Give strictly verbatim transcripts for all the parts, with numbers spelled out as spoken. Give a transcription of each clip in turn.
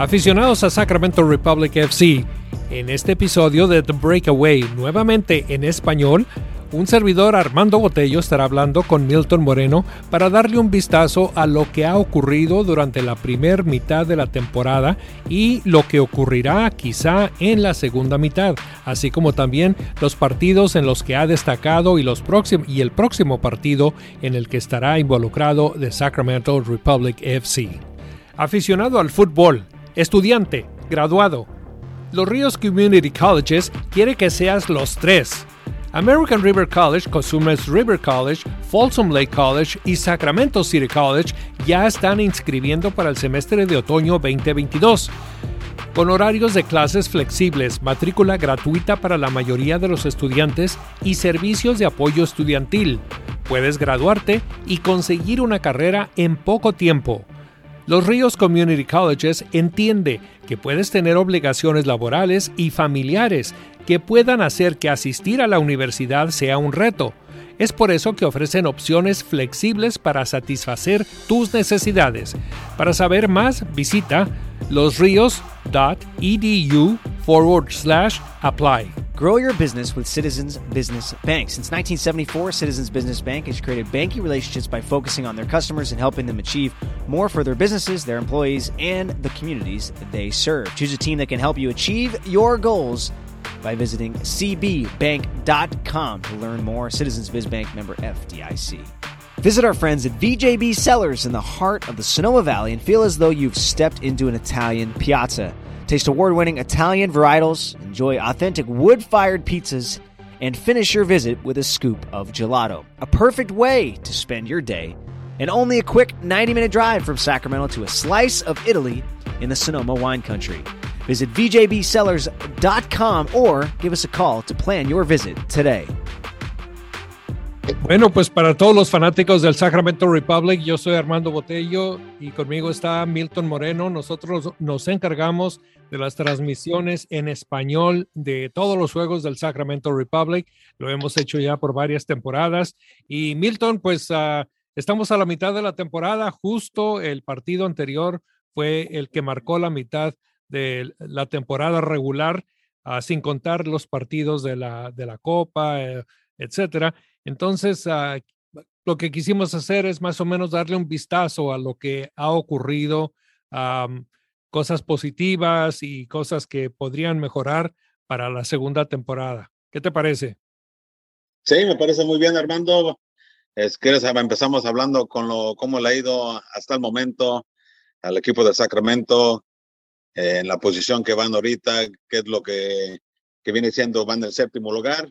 Aficionados a Sacramento Republic F C, en este episodio de The Breakaway, nuevamente en español, un servidor, Armando Botello, estará hablando con Milton Moreno para darle un vistazo a lo que ha ocurrido durante la primera mitad de la temporada y lo que ocurrirá quizá en la segunda mitad, así como también los partidos en los que ha destacado y, los próximos, y el próximo partido en el que estará involucrado de Sacramento Republic F C. Aficionado al fútbol, estudiante, graduado, Los Rios Community Colleges quiere que seas los tres. American River College, Cosumnes River College, Folsom Lake College y Sacramento City College ya están inscribiendo para el semestre de otoño veinte veintidós. Con horarios de clases flexibles, matrícula gratuita para la mayoría de los estudiantes y servicios de apoyo estudiantil. Puedes graduarte y conseguir una carrera en poco tiempo. Los Rios Community Colleges entiende que puedes tener obligaciones laborales y familiares que puedan hacer que asistir a la universidad sea un reto. Es por eso que ofrecen opciones flexibles para satisfacer tus necesidades. Para saber más, visita losrios.edu forward slash apply. Grow your business with Citizens Business Bank. Since nineteen seventy-four, Citizens Business Bank has created banking relationships by focusing on their customers and helping them achieve more for their businesses, their employees, and the communities they serve. Choose a team that can help you achieve your goals by visiting c b bank dot com to learn more. Citizens Biz Bank, member F D I C. Visit our friends at V J B Cellars in the heart of the Sonoma Valley and feel as though you've stepped into an Italian piazza. Taste award-winning Italian varietals, enjoy authentic wood-fired pizzas, and finish your visit with a scoop of gelato. A perfect way to spend your day, and only a quick ninety-minute drive from Sacramento to a slice of Italy in the Sonoma wine country. Visit v j b cellars dot com or give us a call to plan your visit today. Bueno, pues para todos los fanáticos del Sacramento Republic, yo soy Armando Botello y conmigo está Milton Moreno. Nosotros nos encargamos de las transmisiones en español de todos los juegos del Sacramento Republic. Lo hemos hecho ya por varias temporadas. Y Milton, pues uh, estamos a la mitad de la temporada. Justo el partido anterior fue el que marcó la mitad de la temporada regular, uh, sin contar los partidos de la, de la Copa, eh, etcétera. Entonces, uh, lo que quisimos hacer es más o menos darle un vistazo a lo que ha ocurrido, um, cosas positivas y cosas que podrían mejorar para la segunda temporada. ¿Qué te parece? Sí, me parece muy bien, Armando. Es que empezamos hablando con lo cómo le ha ido hasta el momento al equipo de Sacramento, eh, en la posición que van ahorita, qué es lo que, que viene siendo, van en el séptimo lugar.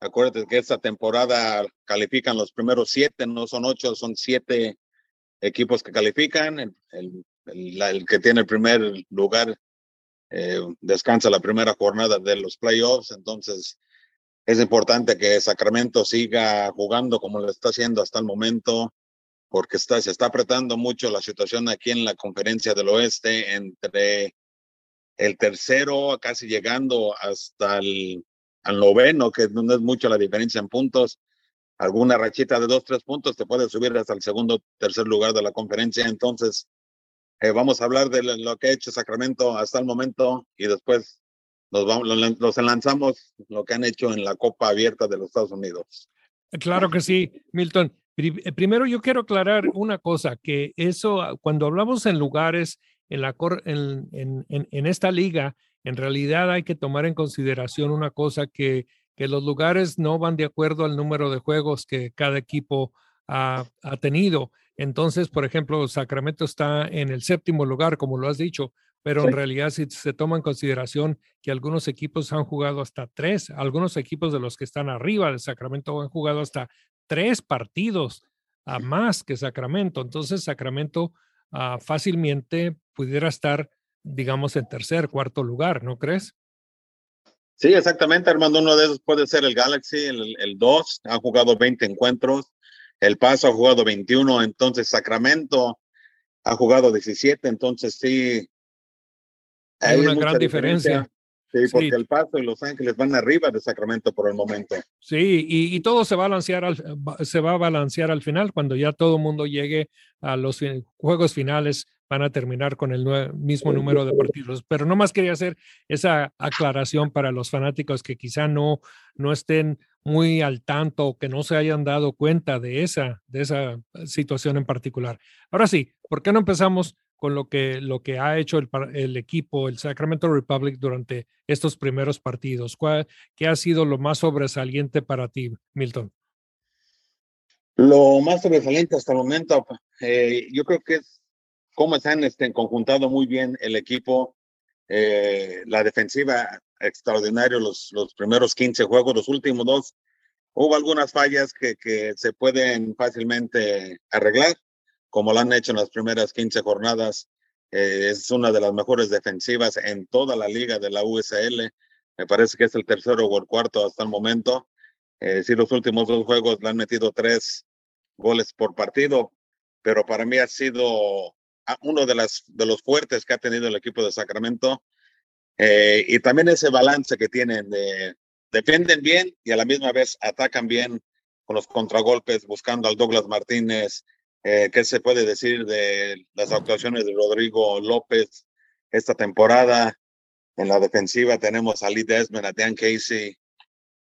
Acuérdate que esta temporada califican los primeros siete, no son ocho, son siete equipos que califican. El, el, el, la, el que tiene el primer lugar eh, descansa la primera jornada de los playoffs. Entonces, es importante que Sacramento siga jugando como lo está haciendo hasta el momento, porque está, se está apretando mucho la situación aquí en la Conferencia del Oeste, entre el tercero, casi llegando hasta el... al noveno, que no es mucho la diferencia en puntos. Alguna rachita de dos, tres puntos te puede subir hasta el segundo, tercer lugar de la conferencia. Entonces, eh, vamos a hablar de lo que ha hecho Sacramento hasta el momento y después nos vamos, los enlazamos lo que han hecho en la Copa Abierta de los Estados Unidos. Claro que sí, Milton. Primero yo quiero aclarar una cosa, que eso, cuando hablamos en lugares, en, la, en, en, en, en esta liga, en realidad hay que tomar en consideración una cosa, que, que los lugares no van de acuerdo al número de juegos que cada equipo ha, ha tenido. Entonces, por ejemplo, Sacramento está en el séptimo lugar, como lo has dicho, pero sí, en realidad si se toma en consideración que algunos equipos han jugado hasta tres, algunos equipos de los que están arriba de Sacramento han jugado hasta tres partidos a más que Sacramento. Entonces, Sacramento uh, fácilmente pudiera estar, digamos, en tercer, cuarto lugar, ¿no crees? Sí, exactamente, Armando. Uno de esos puede ser el Galaxy, el dos, ha jugado veinte encuentros, el Paso ha jugado veintiuno, entonces Sacramento ha jugado diecisiete, entonces sí. Hay, hay una gran diferencia. diferencia. Sí, porque sí, el Paso y Los Ángeles van arriba de Sacramento por el momento. Sí, y, y todo se va a balancear al, se va a balancear al final, cuando ya todo el mundo llegue a los fin, juegos finales van a terminar con el nue- mismo número de partidos. Pero nomás quería hacer esa aclaración para los fanáticos que quizá no, no estén muy al tanto o que no se hayan dado cuenta de esa, de esa situación en particular. Ahora sí, ¿por qué no empezamos con lo que, lo que ha hecho el, el equipo, el Sacramento Republic, durante estos primeros partidos? ¿Cuál, ¿Qué ha sido lo más sobresaliente para ti, Milton? Lo más sobresaliente hasta el momento, eh, yo creo que es cómo están este, conjuntado muy bien el equipo, eh, la defensiva extraordinaria, los, los primeros quince juegos, los últimos dos, hubo algunas fallas que, que se pueden fácilmente arreglar, como lo han hecho en las primeras quince jornadas. Eh, es una de las mejores defensivas en toda la liga de la U S L, me parece que es el tercero o el cuarto hasta el momento. Eh, sí, los últimos dos juegos le han metido tres goles por partido, pero para mí ha sido uno de, las, de los fuertes que ha tenido el equipo de Sacramento. Eh, y también ese balance que tienen, de, defienden bien y a la misma vez atacan bien con los contragolpes, buscando al Douglas Martínez. Eh, ¿Qué se puede decir de las actuaciones de Rodrigo López esta temporada? En la defensiva tenemos a Lee Desmond, a Dan Casey.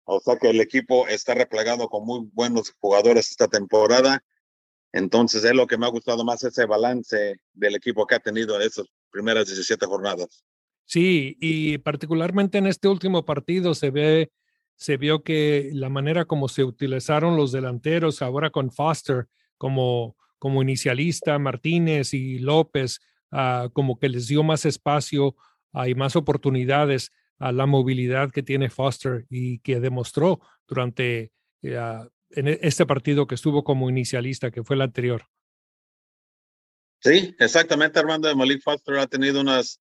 O sea que el equipo está replegado con muy buenos jugadores esta temporada. Entonces es lo que me ha gustado más, ese balance del equipo que ha tenido en estas primeras diecisiete jornadas. Sí, y particularmente en este último partido se ve, se vio que la manera como se utilizaron los delanteros, ahora con Foster como, como inicialista, Martínez y López, uh, como que les dio más espacio uh, y más oportunidades a la movilidad que tiene Foster y que demostró durante uh, en este partido que estuvo como inicialista, que fue el anterior. Sí, exactamente, Armando. Malik Foster ha tenido unas,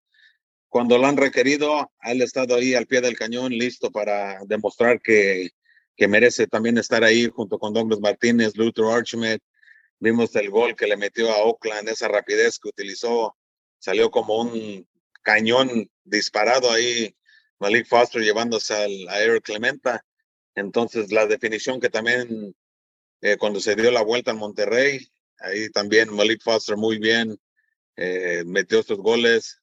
cuando lo han requerido, ha estado ahí al pie del cañón, listo para demostrar que, que merece también estar ahí junto con Douglas Martínez, Luther Archmed. Vimos el gol que le metió a Oakland, esa rapidez que utilizó, salió como un cañón disparado ahí, Malik Foster llevándose al, a Eric Clementa. Entonces la definición que también eh, cuando se dio la vuelta en Monterrey, ahí también Malik Foster muy bien, eh, metió sus goles.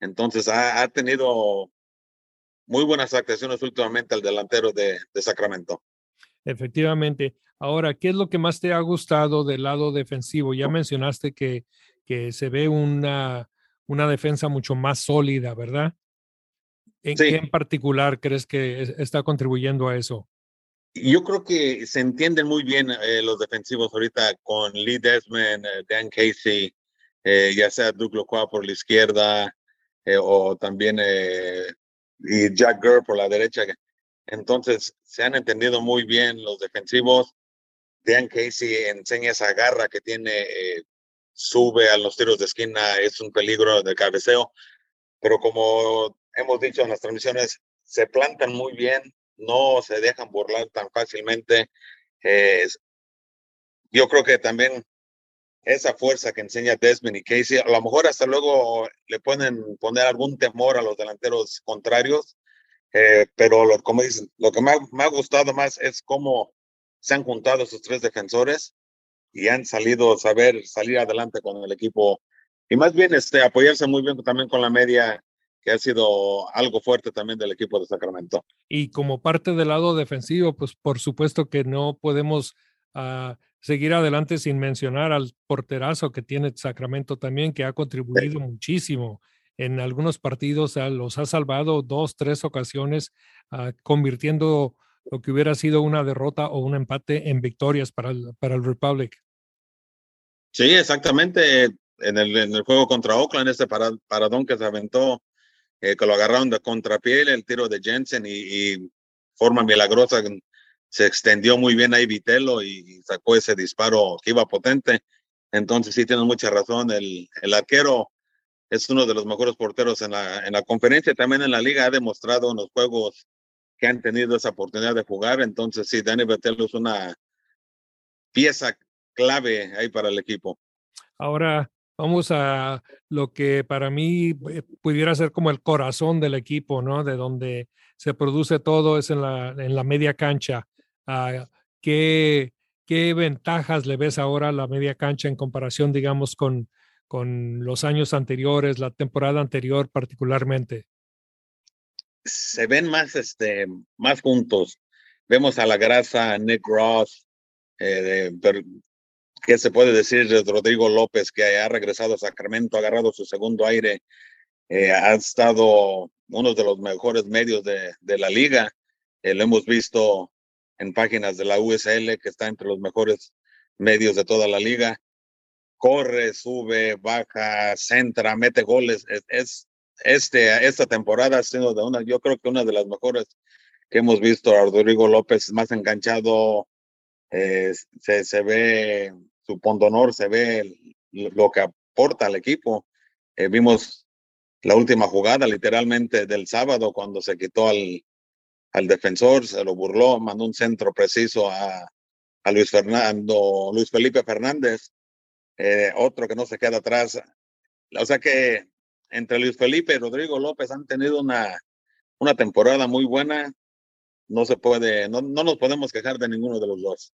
Entonces ha, ha tenido muy buenas actuaciones últimamente el delantero de, de Sacramento. Efectivamente. Ahora, ¿qué es lo que más te ha gustado del lado defensivo? Ya mencionaste que, que se ve una, una defensa mucho más sólida, ¿verdad? ¿En sí. qué en particular crees que está contribuyendo a eso? Yo creo que se entienden muy bien eh, los defensivos ahorita con Lee Desmond, eh, Dan Casey, eh, ya sea Duke Lacroix por la izquierda eh, o también eh, y Jack Girl por la derecha. Entonces se han entendido muy bien los defensivos. Dan Casey enseña esa garra que tiene, eh, sube a los tiros de esquina, es un peligro de cabeceo, pero como hemos dicho en las transmisiones, se plantan muy bien, no se dejan burlar tan fácilmente. Eh, yo creo que también esa fuerza que enseña Desmond y Casey, a lo mejor hasta luego le pueden poner algún temor a los delanteros contrarios, eh, pero lo, como dicen, lo que me ha, me ha gustado más es cómo se han juntado esos tres defensores y han salido saber salir adelante con el equipo, y más bien este, apoyarse muy bien también con la media, que ha sido algo fuerte también del equipo de Sacramento. Y como parte del lado defensivo, pues por supuesto que no podemos uh, seguir adelante sin mencionar al porterazo que tiene Sacramento también, que ha contribuido sí. muchísimo. En algunos partidos uh, los ha salvado dos, tres ocasiones, uh, convirtiendo lo que hubiera sido una derrota o un empate en victorias para el, para el Republic. Sí, exactamente. En el, en el juego contra Oakland, ese paradón que se aventó, Eh, que lo agarraron de contrapié, el tiro de Jensen, y, y forma milagrosa se extendió muy bien ahí Vitello y, y sacó ese disparo que iba potente. Entonces sí tienen mucha razón, el, el arquero es uno de los mejores porteros en la, en la conferencia, también en la liga ha demostrado en los juegos que han tenido esa oportunidad de jugar. Entonces sí, Dani Vitello es una pieza clave ahí para el equipo. Ahora vamos a lo que para mí pudiera ser como el corazón del equipo, ¿no? De donde se produce todo, es en la, en la media cancha. Uh, ¿qué, ¿Qué ventajas le ves ahora a la media cancha en comparación, digamos, con, con los años anteriores, la temporada anterior particularmente? Se ven más, este, más juntos. Vemos a la grasa, a Nick Ross, eh, de, ¿qué se puede decir de Rodrigo López, que ha regresado a Sacramento, ha agarrado su segundo aire, eh, ha estado uno de los mejores medios de, de la liga? Eh, lo hemos visto en páginas de la U S L, que está entre los mejores medios de toda la liga. Corre, sube, baja, centra, mete goles. Es, es, este, esta temporada ha sido de una, yo creo que una de las mejores que hemos visto. A Rodrigo López más enganchado, eh, se, se ve su pundonor, se ve lo que aporta al equipo. Eh, vimos la última jugada literalmente del sábado, cuando se quitó al, al defensor, se lo burló, mandó un centro preciso a, a Luis, Fernando, Luis Felipe Fernández. Eh, otro que no se queda atrás. O sea que entre Luis Felipe y Rodrigo López han tenido una, una temporada muy buena. No se puede, no, no nos podemos quejar de ninguno de los dos.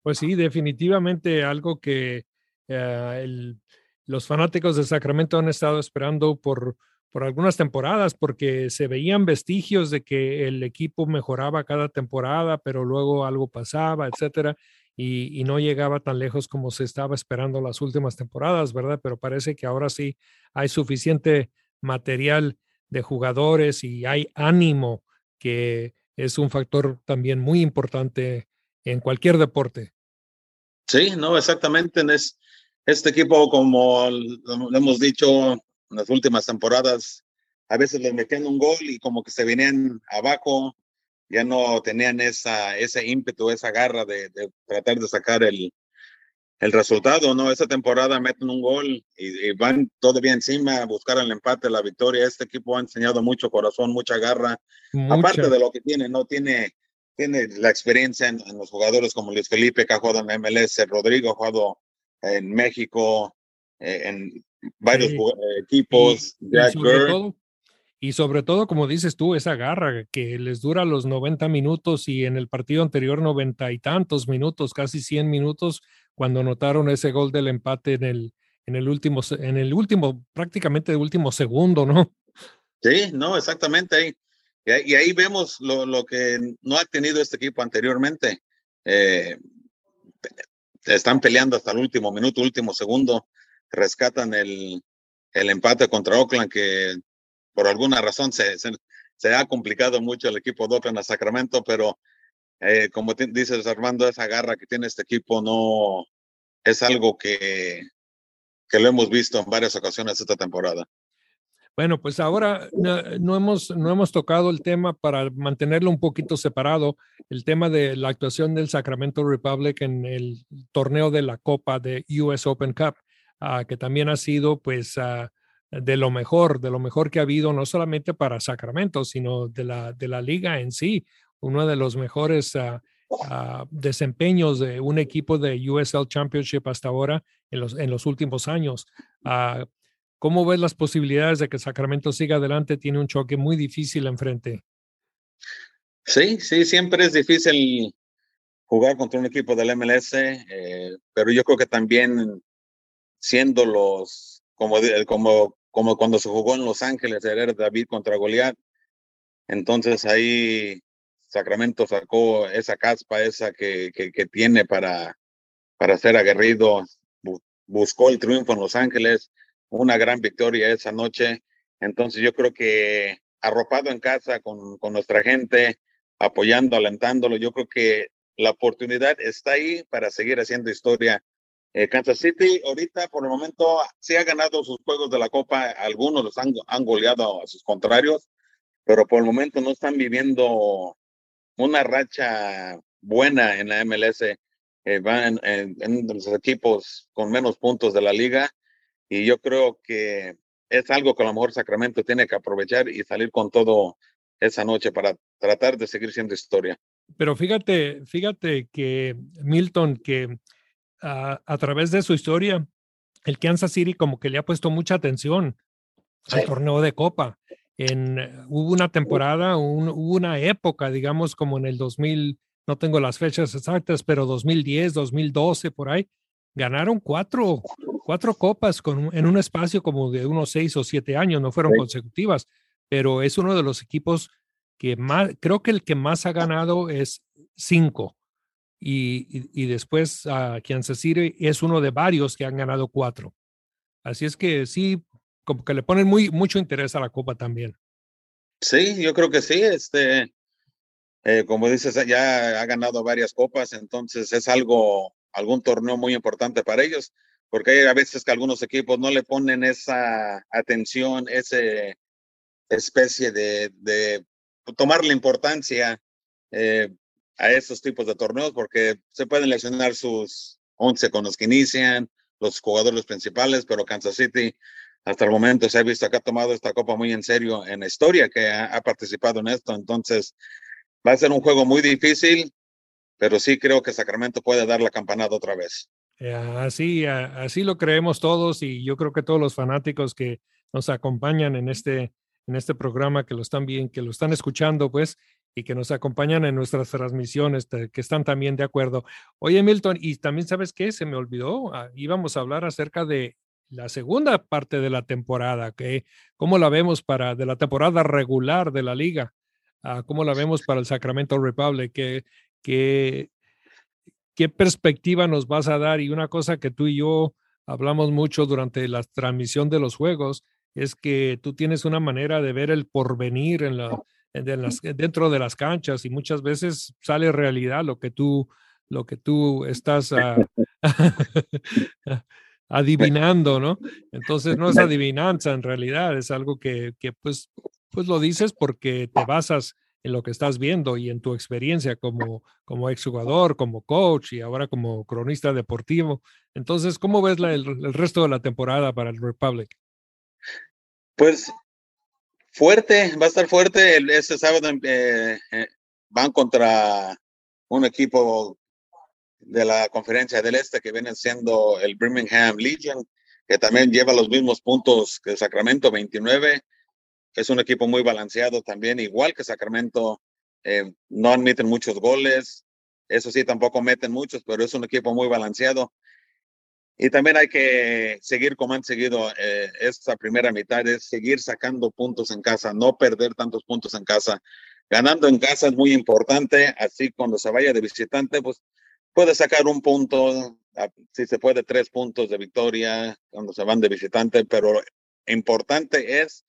Pues sí, definitivamente algo que eh, el, los fanáticos de Sacramento han estado esperando por, por algunas temporadas, porque se veían vestigios de que el equipo mejoraba cada temporada, pero luego algo pasaba, etcétera. Y, y no llegaba tan lejos como se estaba esperando las últimas temporadas, ¿verdad? Pero parece que ahora sí hay suficiente material de jugadores y hay ánimo, que es un factor también muy importante en cualquier deporte. Sí, no, exactamente. Es, este equipo, como lo hemos dicho en las últimas temporadas, a veces les metían un gol y como que se venían abajo. Ya no tenían esa, ese ímpetu, esa garra de, de tratar de sacar el, el resultado, ¿no? Esta temporada meten un gol y, y van todavía encima a buscar el empate, la victoria. Este equipo ha enseñado mucho corazón, mucha garra. Mucho. Aparte de lo que tiene, ¿no? Tiene, tiene la experiencia en, en los jugadores como Luis Felipe, que ha jugado en M L S, Rodrigo ha jugado en México, en varios sí. equipos, y, Jack Girl. Y sobre todo, como dices tú, esa garra que les dura los noventa minutos, y en el partido anterior noventa y tantos minutos, casi cien minutos, cuando anotaron ese gol del empate en el, en el último, en el último, prácticamente el último segundo, ¿no? Sí, no, exactamente. Y ahí, y ahí vemos lo, lo que no ha tenido este equipo anteriormente. Eh, están peleando hasta el último minuto, último segundo. Rescatan el, el empate contra Oakland, que por alguna razón se, se, se ha complicado mucho el equipo de Oakland a Sacramento, pero eh, como te, dices, Armando, esa garra que tiene este equipo no es algo que, que lo hemos visto en varias ocasiones esta temporada. Bueno, pues ahora no, no, hemos, no hemos tocado el tema, para mantenerlo un poquito separado, el tema de la actuación del Sacramento Republic en el torneo de la Copa de U S Open Cup, uh, que también ha sido pues... Uh, de lo mejor, de lo mejor que ha habido, no solamente para Sacramento, sino de la, de la liga en sí. Uno de los mejores uh, uh, desempeños de un equipo de U S L Championship hasta ahora en los, en los últimos años. Uh, ¿Cómo ves las posibilidades de que Sacramento siga adelante? Tiene un choque muy difícil enfrente. Sí, sí, siempre es difícil jugar contra un equipo del M L S, eh, pero yo creo que también siendo los Como, como, como cuando se jugó en Los Ángeles, era David contra Goliat. Entonces ahí Sacramento sacó esa caspa, esa que, que, que tiene para, para ser aguerrido. Buscó el triunfo en Los Ángeles, una gran victoria esa noche. Entonces yo creo que arropado en casa con, con nuestra gente, apoyando, alentándolo, yo creo que la oportunidad está ahí para seguir haciendo historia. Eh, Kansas City ahorita por el momento sí ha ganado sus juegos de la Copa, algunos los han, han goleado a sus contrarios, pero por el momento no están viviendo una racha buena en la M L S. Eh, van en, en los equipos con menos puntos de la liga, y yo creo que es algo que a lo mejor Sacramento tiene que aprovechar y salir con todo esa noche para tratar de seguir siendo historia. Pero fíjate, fíjate que Milton, que A, a través de su historia, el Kansas City como que le ha puesto mucha atención al sí. torneo de Copa. En, hubo una temporada, un, hubo una época, digamos, como en el dos mil, no tengo las fechas exactas, pero dos mil diez, dos mil doce, por ahí, ganaron cuatro, cuatro copas con, en un espacio como de unos seis o siete años, no fueron consecutivas, pero es uno de los equipos que más, creo que el que más ha ganado es cinco, y, y, y después uh, Kansas City es uno de varios que han ganado cuatro, así es que sí, como que le ponen muy, mucho interés a la copa también. Sí, yo creo que sí, este, eh, como dices, ya ha ganado varias copas, entonces es algo, algún torneo muy importante para ellos, porque hay a veces que algunos equipos no le ponen esa atención, esa especie de, de tomarle importancia eh, a estos tipos de torneos, porque se pueden seleccionar sus once con los que inician, los jugadores principales, pero Kansas City hasta el momento se ha visto que ha tomado esta copa muy en serio en la historia, que ha, ha participado en esto, entonces va a ser un juego muy difícil, pero sí creo que Sacramento puede dar la campanada otra vez. Así, así lo creemos todos, y yo creo que todos los fanáticos que nos acompañan en este, en este programa, que lo están bien, que lo están escuchando, pues, y que nos acompañan en nuestras transmisiones, que están también de acuerdo. Oye, Milton, y también, ¿sabes qué? Se me olvidó, íbamos a hablar acerca de la segunda parte de la temporada, que cómo la vemos para de la temporada regular de la liga, cómo la vemos para el Sacramento Republic, que ¿Qué, ¿Qué perspectiva nos vas a dar? Y una cosa que tú y yo hablamos mucho durante la transmisión de los juegos es que tú tienes una manera de ver el porvenir en la, en las, dentro de las canchas, y muchas veces sale realidad lo que tú, lo que tú estás uh, adivinando, ¿no? Entonces no es adivinanza en realidad, es algo que, que pues, pues lo dices porque te basas en lo que estás viendo y en tu experiencia como, como exjugador, como coach y ahora como cronista deportivo. Entonces, ¿cómo ves la, el, el resto de la temporada para el Republic? Pues fuerte, va a estar fuerte. Este sábado eh, eh, van contra un equipo de la Conferencia del Este que viene siendo el Birmingham Legion, que también lleva los mismos puntos que Sacramento, veintinueve. Es un equipo muy balanceado también, igual que Sacramento, eh, no admiten muchos goles, eso sí, tampoco meten muchos, pero es un equipo muy balanceado. Y también hay que seguir como han seguido eh, esta primera mitad, es seguir sacando puntos en casa, no perder tantos puntos en casa. Ganando en casa es muy importante, así cuando se vaya de visitante, pues puede sacar un punto, si se puede tres puntos de victoria cuando se van de visitante, pero importante es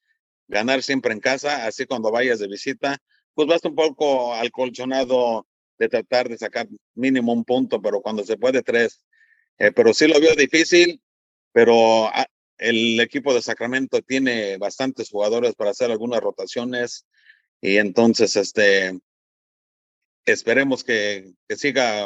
ganar siempre en casa, así cuando vayas de visita, pues vas un poco alcolchonado de tratar de sacar mínimo un punto, pero cuando se puede tres. Eh, pero sí lo veo difícil, pero el equipo de Sacramento tiene bastantes jugadores para hacer algunas rotaciones, y entonces este esperemos que, que siga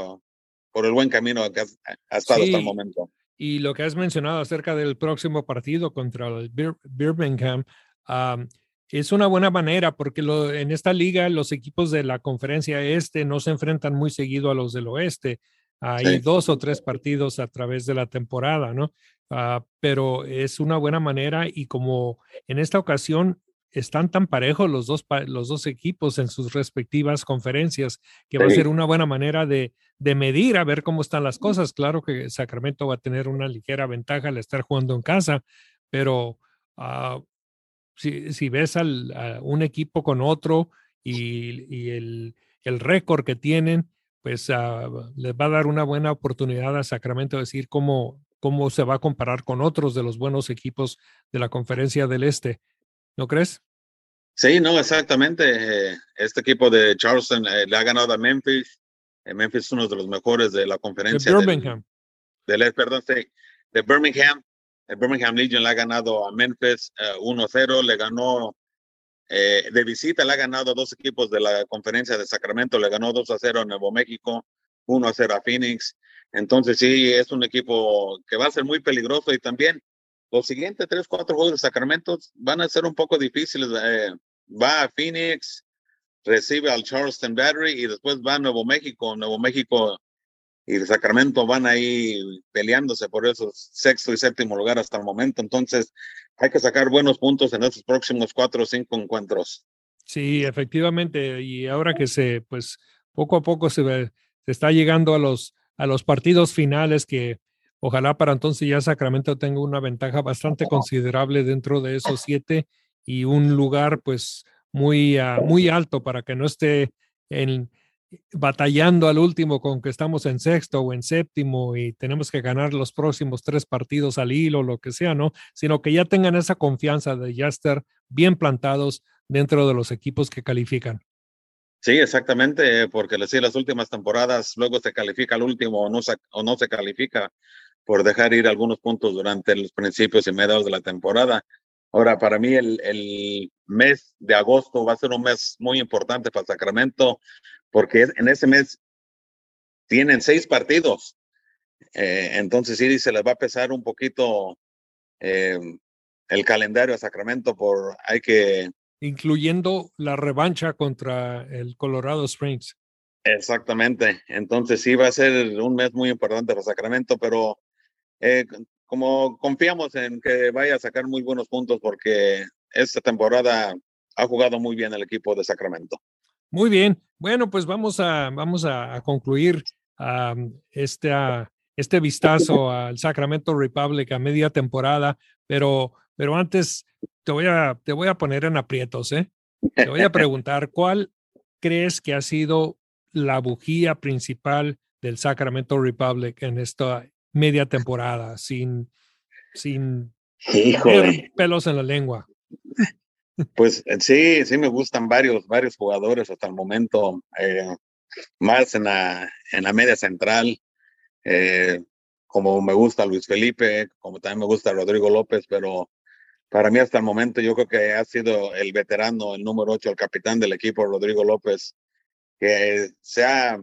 por el buen camino que ha estado sí, hasta el momento. Y lo que has mencionado acerca del próximo partido contra el Bir- Birmingham, Um, es una buena manera porque lo, en esta liga los equipos de la conferencia este no se enfrentan muy seguido a los del oeste. Hay sí. dos o tres partidos a través de la temporada, ¿no? Uh, pero es una buena manera, y como en esta ocasión están tan parejos los dos, los dos equipos en sus respectivas conferencias, que sí. va a ser una buena manera de, de medir, a ver cómo están las cosas. Claro que Sacramento va a tener una ligera ventaja al estar jugando en casa, pero uh, Si, si ves al, a un equipo con otro y, y el, el récord que tienen, pues uh, les va a dar una buena oportunidad a Sacramento de decir cómo, cómo se va a comparar con otros de los buenos equipos de la Conferencia del Este. ¿No crees? Sí, no, exactamente. Este equipo de Charleston eh, le ha ganado a Memphis. Memphis es uno de los mejores de la Conferencia de Birmingham. Del, del, perdón, sí, de Birmingham. El Birmingham Legion le ha ganado a Memphis uh, uno cero, le ganó eh, de visita, le ha ganado a dos equipos de la Conferencia de Sacramento, le ganó dos a cero a Nuevo México, uno a cero a Phoenix. Entonces sí, es un equipo que va a ser muy peligroso, y también los siguientes tres cuatro juegos de Sacramento van a ser un poco difíciles. Eh, va a Phoenix, recibe al Charleston Battery y después va a Nuevo México. Nuevo México y Sacramento van ahí peleándose por esos sexto y séptimo lugar hasta el momento. Entonces, hay que sacar buenos puntos en estos próximos cuatro o cinco encuentros. Sí, efectivamente. Y ahora que se, pues, poco a poco se, ve, se está llegando a los, a los partidos finales que Ojalá para entonces ya Sacramento tenga una ventaja bastante considerable dentro de esos siete y un lugar pues muy, uh, muy alto para que no esté en, batallando al último con que estamos en sexto o en séptimo y tenemos que ganar los próximos tres partidos al hilo, lo que sea, ¿no? Sino que ya tengan esa confianza de ya estar bien plantados dentro de los equipos que califican. Sí, exactamente, porque les decía, las últimas temporadas luego se califica al último o no se, o no se califica por dejar ir algunos puntos durante los principios y mediados de la temporada. Ahora, para mí el, el mes de agosto va a ser un mes muy importante para Sacramento, porque en ese mes tienen seis partidos. Eh, entonces sí, se les va a pesar un poquito eh, el calendario a Sacramento, por hay que... incluyendo la revancha contra el Colorado Springs. Exactamente. Entonces sí va a ser un mes muy importante para Sacramento, pero eh, como confiamos en que vaya a sacar muy buenos puntos, porque esta temporada ha jugado muy bien el equipo de Sacramento. Muy bien. Bueno, pues vamos a, vamos a, a concluir um, este, a, este vistazo al Sacramento Republic a media temporada, pero, pero antes... Te voy, a, te voy a poner en aprietos, ¿eh? Te voy a preguntar, ¿cuál crees que ha sido la bujía principal del Sacramento Republic en esta media temporada? Sin, sin pelos en la lengua. Pues sí, sí me gustan varios, varios jugadores hasta el momento. Eh, más en la, en la media central, eh, como me gusta Luis Felipe, como también me gusta Rodrigo López, pero para mí hasta el momento yo creo que ha sido el veterano, el número ocho, el capitán del equipo, Rodrigo López, que se ha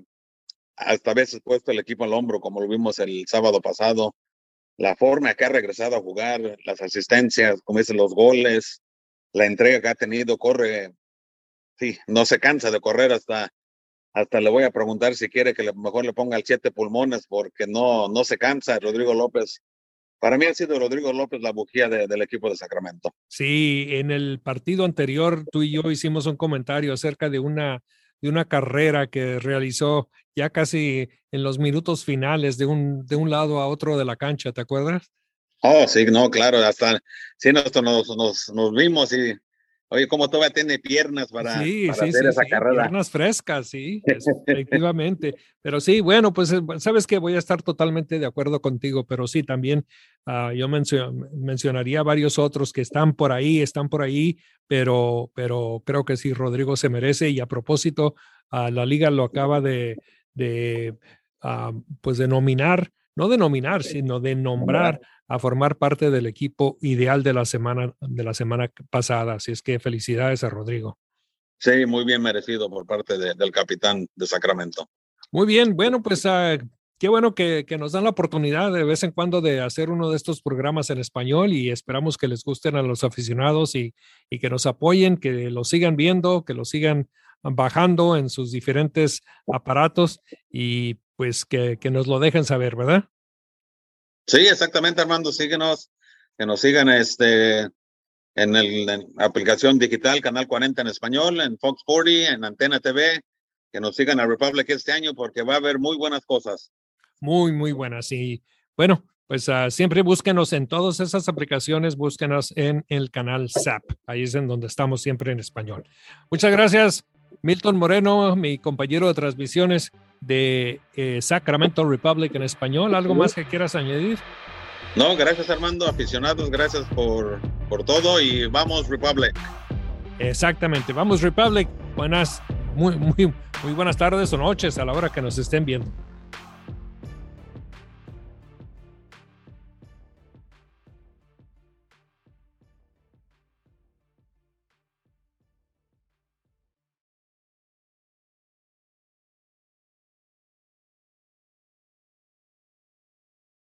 hasta a veces puesto el equipo al hombro, como lo vimos el sábado pasado. La forma que ha regresado a jugar, las asistencias, como dicen, los goles, la entrega que ha tenido, corre, sí, no se cansa de correr. Hasta, hasta le voy a preguntar si quiere que le, mejor le ponga el siete pulmones, porque no, no se cansa Rodrigo López. Para mí ha sido Rodrigo López la bujía de, del equipo de Sacramento. Sí, en el partido anterior tú y yo hicimos un comentario acerca de una, de una carrera que realizó ya casi en los minutos finales de un, de un lado a otro de la cancha, ¿te acuerdas? Oh, sí, no, claro, hasta sí, nosotros nos, nos, nos vimos y, oye, cómo todavía tiene piernas para, sí, para sí, hacer sí, esa sí, carrera. Piernas frescas, sí, efectivamente. Pero sí, bueno, pues sabes que voy a estar totalmente de acuerdo contigo, pero sí, también uh, yo mencio- mencionaría varios otros que están por ahí, están por ahí, pero, pero creo que sí, Rodrigo se merece. Y a propósito, uh, la liga lo acaba de, de uh, pues de nominar, no de nominar, sino de nombrar a formar parte del equipo ideal de la semana de la semana pasada. Así es que felicidades a Rodrigo. Sí, muy bien merecido por parte de, del capitán de Sacramento. Muy bien, bueno, pues uh, qué bueno que, que nos dan la oportunidad de vez en cuando de hacer uno de estos programas en español, y esperamos que les gusten a los aficionados y, y que nos apoyen, que lo sigan viendo, que lo sigan bajando en sus diferentes aparatos y pues que, que nos lo dejen saber, ¿verdad? Sí, exactamente, Armando, síguenos, que nos sigan este en el en aplicación digital, Canal cuarenta en español, en Fox cuarenta, en Antena T V, que nos sigan a Republic este año, porque va a haber muy buenas cosas. Muy, muy buenas, y bueno, pues uh, siempre búsquenos en todas esas aplicaciones, búsquenos en el canal S A P, ahí es en donde estamos siempre en español. Muchas gracias, Milton Moreno, mi compañero de transmisiones de eh, Sacramento Republic en español. ¿Algo más que quieras añadir? No, gracias Armando, aficionados, gracias por, por todo y vamos Republic. Exactamente, vamos Republic. Buenas, muy, muy, muy buenas tardes o noches a la hora que nos estén viendo.